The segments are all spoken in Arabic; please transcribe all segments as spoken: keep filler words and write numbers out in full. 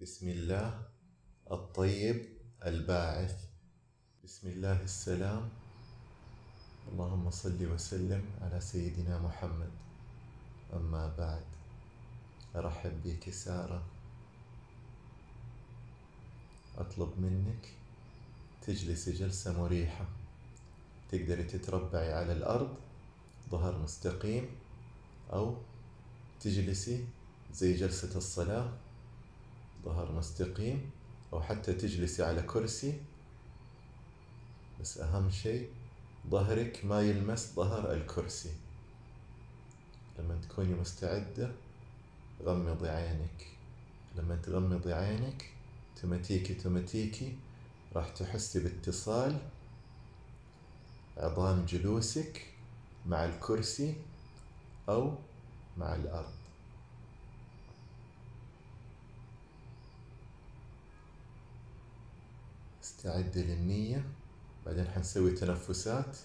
بسم الله الطيب الباعث، بسم الله السلام. اللهم صل وسلم على سيدنا محمد. أما بعد، أرحب بك سارة. أطلب منك تجلسي جلسة مريحة، تقدري تتربعي على الأرض ظهر مستقيم، أو تجلسي زي جلسة الصلاة ظهر مستقيم، أو حتى تجلسي على كرسي، بس أهم شيء ظهرك ما يلمس ظهر الكرسي. لما تكوني مستعدة غمضي عينك. لما تغمضي عينك تمتيكي تمتيكي راح تحسي باتصال عظام جلوسك مع الكرسي أو مع الأرض. استعدي للنية، بعدين حنسوي تنفسات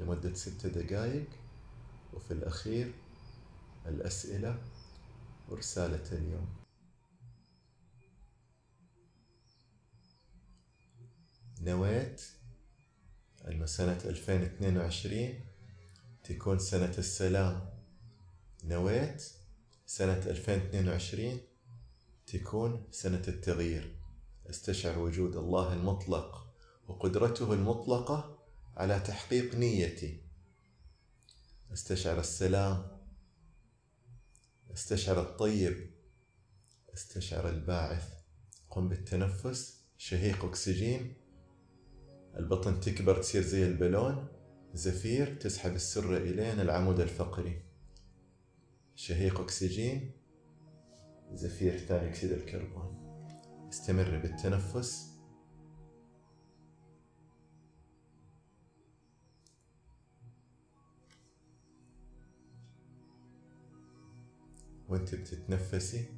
لمدة ست دقائق، وفي الأخير الأسئلة ورسالة اليوم. نويت أن سنة ألفين واثنين وعشرين تكون سنة السلام. نويت سنة ألفين واثنين وعشرين تكون سنة التغيير. استشعر وجود الله المطلق وقدرته المطلقة على تحقيق نيتي. استشعر السلام، استشعر الطيب، استشعر الباعث. قم بالتنفس شهيق أكسجين، البطن تكبر تصير زي البالون، زفير تسحب السرة إلينا العمود الفقري. شهيق أكسجين، زفير ثاني أكسيد الكربون. استمر بالتنفس. وانت بتتنفسي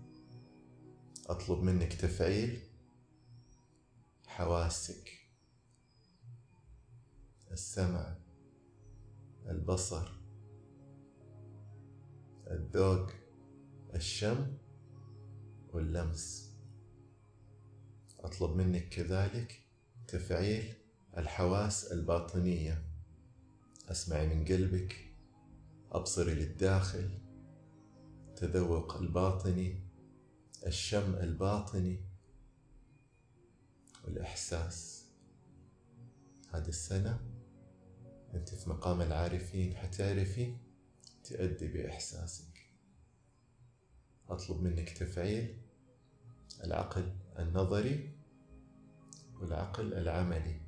أطلب منك تفعيل حواسك: السمع، البصر، الذوق، الشم، واللمس. أطلب منك كذلك تفعيل الحواس الباطنية: أسمعي من قلبك، أبصري للداخل، تذوق الباطني، الشم الباطني، والإحساس. هذه السنة أنت في مقام العارفين، حتعرفي تؤدي بإحساسك. أطلب منك تفعيل العقل النظري والعقل العملي.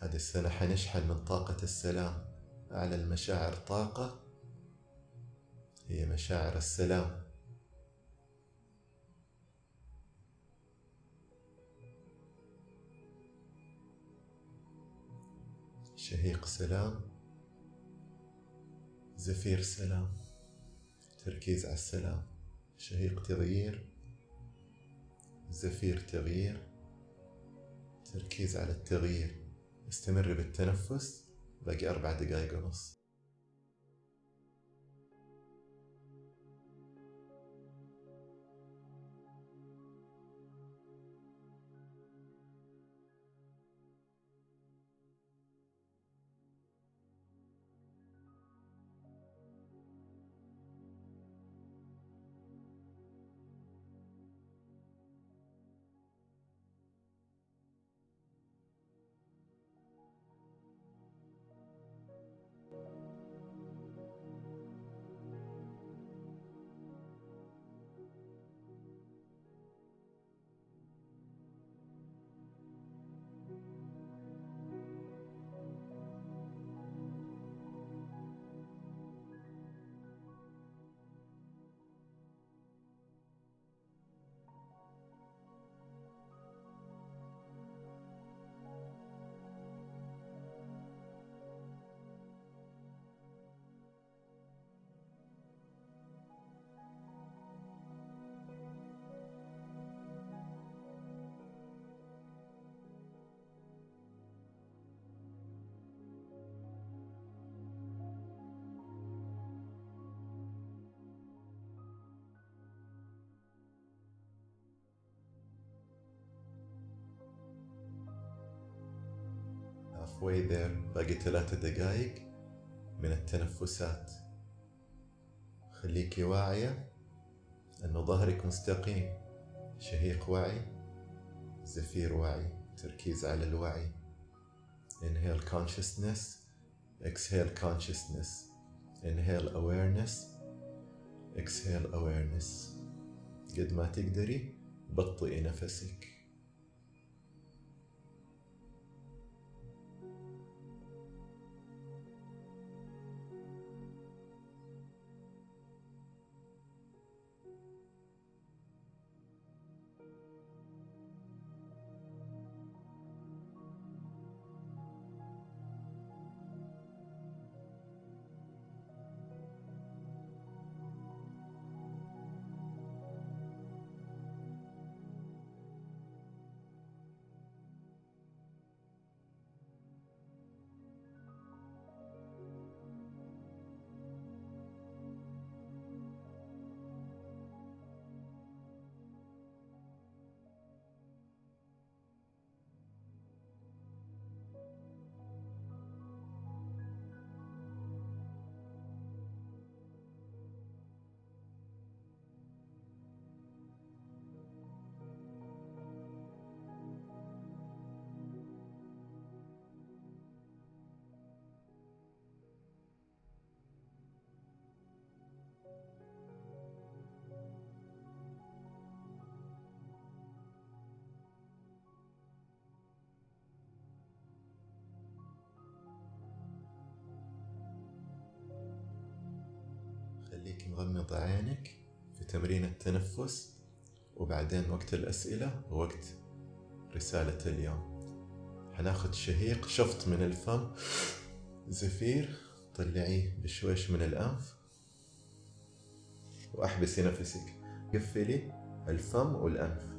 هذه السنة حنشحن من طاقة السلام. أعلى المشاعر طاقة هي مشاعر السلام. شهيق سلام، زفير سلام، تركيز على السلام. شهيق تغيير، زفير تغيير، تركيز على التغيير. استمر بالتنفس، باقي أربع دقائق ونص. halfway there. باقي ثلاثة دقائق من التنفسات. خليكي واعية أنه ظهرك مستقيم، شهيق واعي، زفير واعي، تركيز على الوعي. Inhale consciousness, exhale consciousness. Inhale awareness, exhale awareness. قد ما تقدري بطئي نفسك. خليك مغمضة عينك في تمرين التنفس، وبعدين وقت الأسئلة ووقت رسالة اليوم. هناخد شهيق شفط من الفم، زفير طلعيه بشويش من الأنف، وأحبسي نفسك، قفلي الفم والأنف.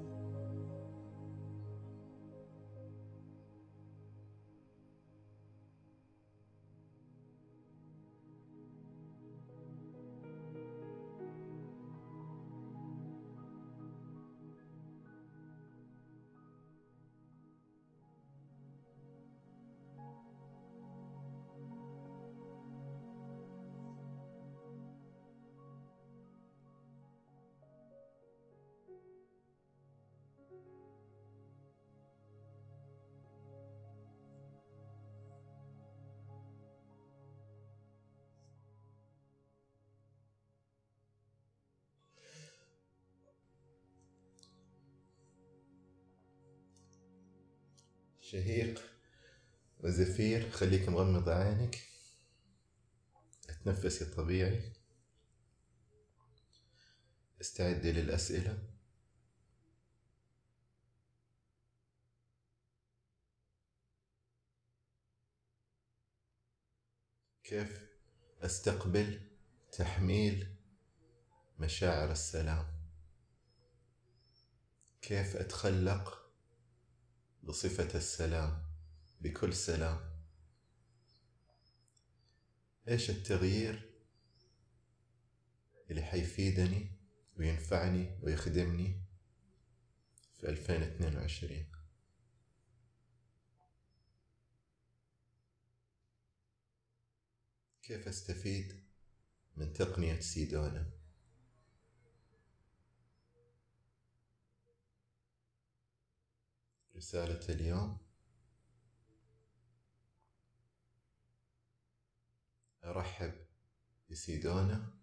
شهيق وزفير، خليك مغمضة عينك، اتنفسي طبيعي، استعدي للأسئلة. كيف استقبل تحميل مشاعر السلام؟ كيف اتخلق بصفة السلام بكل سلام؟ إيش التغيير اللي حيفيدني وينفعني ويخدمني في ألفين واثنين وعشرين؟ كيف أستفيد من تقنية سيدونا؟ رسالة اليوم: أرحب بسيدونا،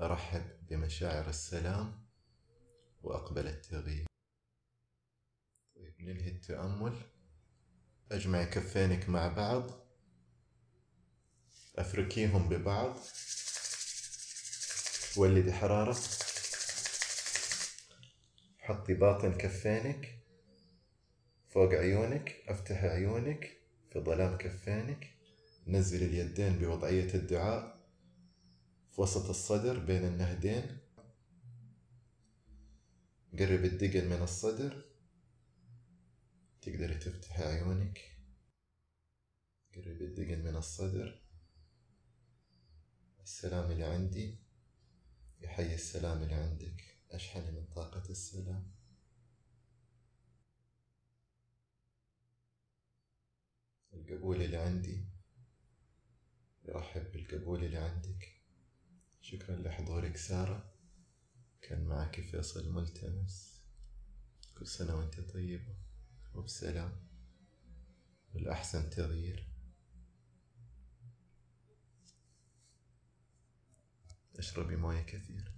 أرحب بمشاعر السلام، وأقبل التغيير. طيب، ننهي التأمل. أجمع كفينك مع بعض، أفركيهم ببعض، ولدي حرارة، حطي باطن كفينك فوق عيونك، افتح عيونك في ظلام كفينك، نزل اليدين بوضعية الدعاء في وسط الصدر بين النهدين، قرب الدقن من الصدر، تقدري تفتح عيونك، قرب الدقن من الصدر. السلام اللي عندي يحيي السلام اللي عندك، أشحني من طاقة السلام. القبول اللي عندي، يرحب بالقبول اللي عندك. شكرا لحضورك سارة، كان معك فيصل ملتمس. كل سنة وانت طيبة وبسلام، والأحسن تغيير. اشربي موية كثير.